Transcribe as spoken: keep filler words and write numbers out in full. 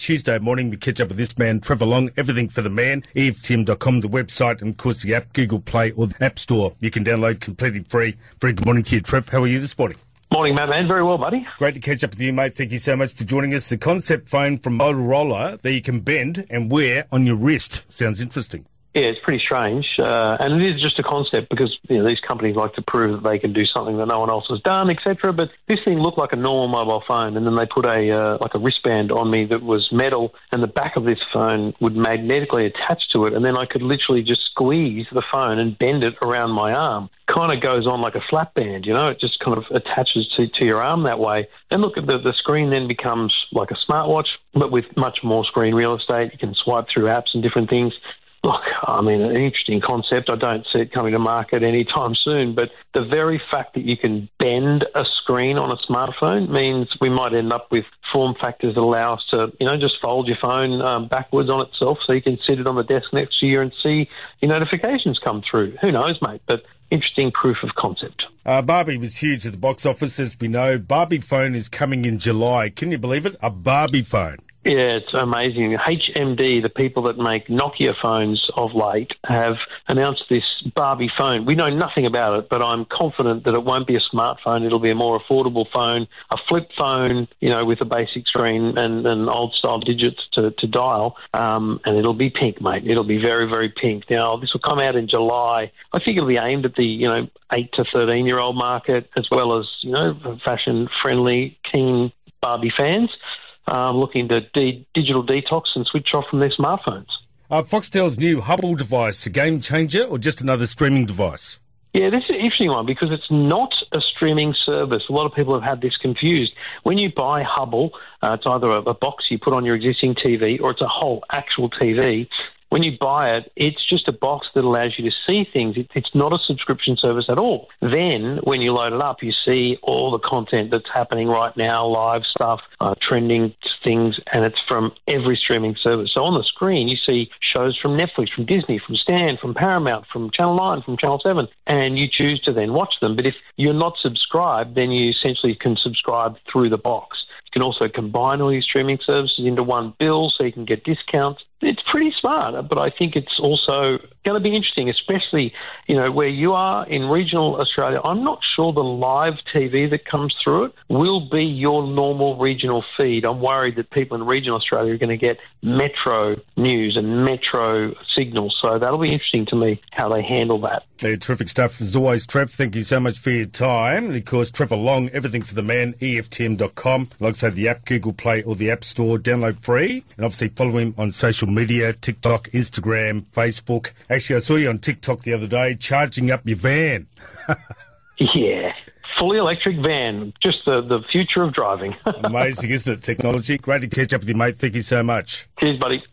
Tuesday morning, we catch up with this man, Trevor Long. Everything for the man. E F T M dot com, the website, and of course the app, Google Play or the App Store. You can download completely free. Very good morning to you, Trev. How are you this morning? Morning, my man. Very well, buddy. Great to catch up with you, mate. Thank you so much for joining us. The concept phone from Motorola that you can bend and wear on your wrist. Sounds interesting. Yeah, it's pretty strange. Uh, and it is just a concept because, you know, these companies like to prove that they can do something that no one else has done, et cetera. But this thing looked like a normal mobile phone, and then they put a uh, like a wristband on me that was metal, and the back of this phone would magnetically attach to it, and then I could literally just squeeze the phone and bend it around my arm. Kind of goes on like a flap band, you know, it just kind of attaches to, to your arm that way. And look, the, the screen then becomes like a smartwatch, but with much more screen real estate. You can swipe through apps and different things. Look, I mean, an interesting concept. I don't see it coming to market anytime soon, but the very fact that you can bend a screen on a smartphone means we might end up with form factors that allow us to, you know, just fold your phone um, backwards on itself so you can sit it on the desk next to you and see your notifications come through. Who knows, mate? But interesting proof of concept. Uh, Barbie was huge at the box office, as we know. Barbie Phone is coming in July. Can you believe it? A Barbie Phone. Yeah, it's amazing. H M D, the people that make Nokia phones of late, have announced this Barbie phone. We know nothing about it, but I'm confident that it won't be a smartphone. It'll be a more affordable phone, a flip phone, you know, with a basic screen and, and old-style digits to, to dial, um, and it'll be pink, mate. It'll be very, very pink. Now, this will come out in July. I think it'll be aimed at the, you know, eight to thirteen-year-old market, as well as, you know, fashion-friendly, keen Barbie fans. Um, looking to de- digital detox and switch off from their smartphones. Uh, Foxtel's new Hubbl device, a game changer or just another streaming device? Yeah, this is an interesting one because it's not a streaming service. A lot of people have had this confused. When you buy Hubbl, uh, it's either a, a box you put on your existing T V or it's a whole actual T V. When you buy it, it's just a box that allows you to see things. It, it's not a subscription service at all. Then, when you load it up, you see all the content that's happening right now, live stuff, uh, trending things, and it's from every streaming service. So on the screen, you see shows from Netflix, from Disney, from Stan, from Paramount, from Channel nine, from Channel seven, and you choose to then watch them. But if you're not subscribed, then you essentially can subscribe through the box. You can also combine all your streaming services into one bill so you can get discounts. It's pretty smart, but I think it's also going to be interesting, especially, you know, where you are in regional Australia. I'm not sure the live T V that comes through it will be your normal regional feed. I'm worried that people in regional Australia are going to get metro news and metro signals. So that'll be interesting to me how they handle that. Yeah, terrific stuff. As always, Trev, thank you so much for your time. And of course, Trevor Long, everything for the man, E F T M dot com. Like I say, the app, Google Play or the App Store, download free. And obviously follow him on social media. media, TikTok, Instagram, Facebook. Actually, I saw you on TikTok the other day, charging up your van. Yeah, fully electric van, just the, the future of driving. Amazing, isn't it, technology? Great to catch up with you, mate. Thank you so much. Cheers, buddy.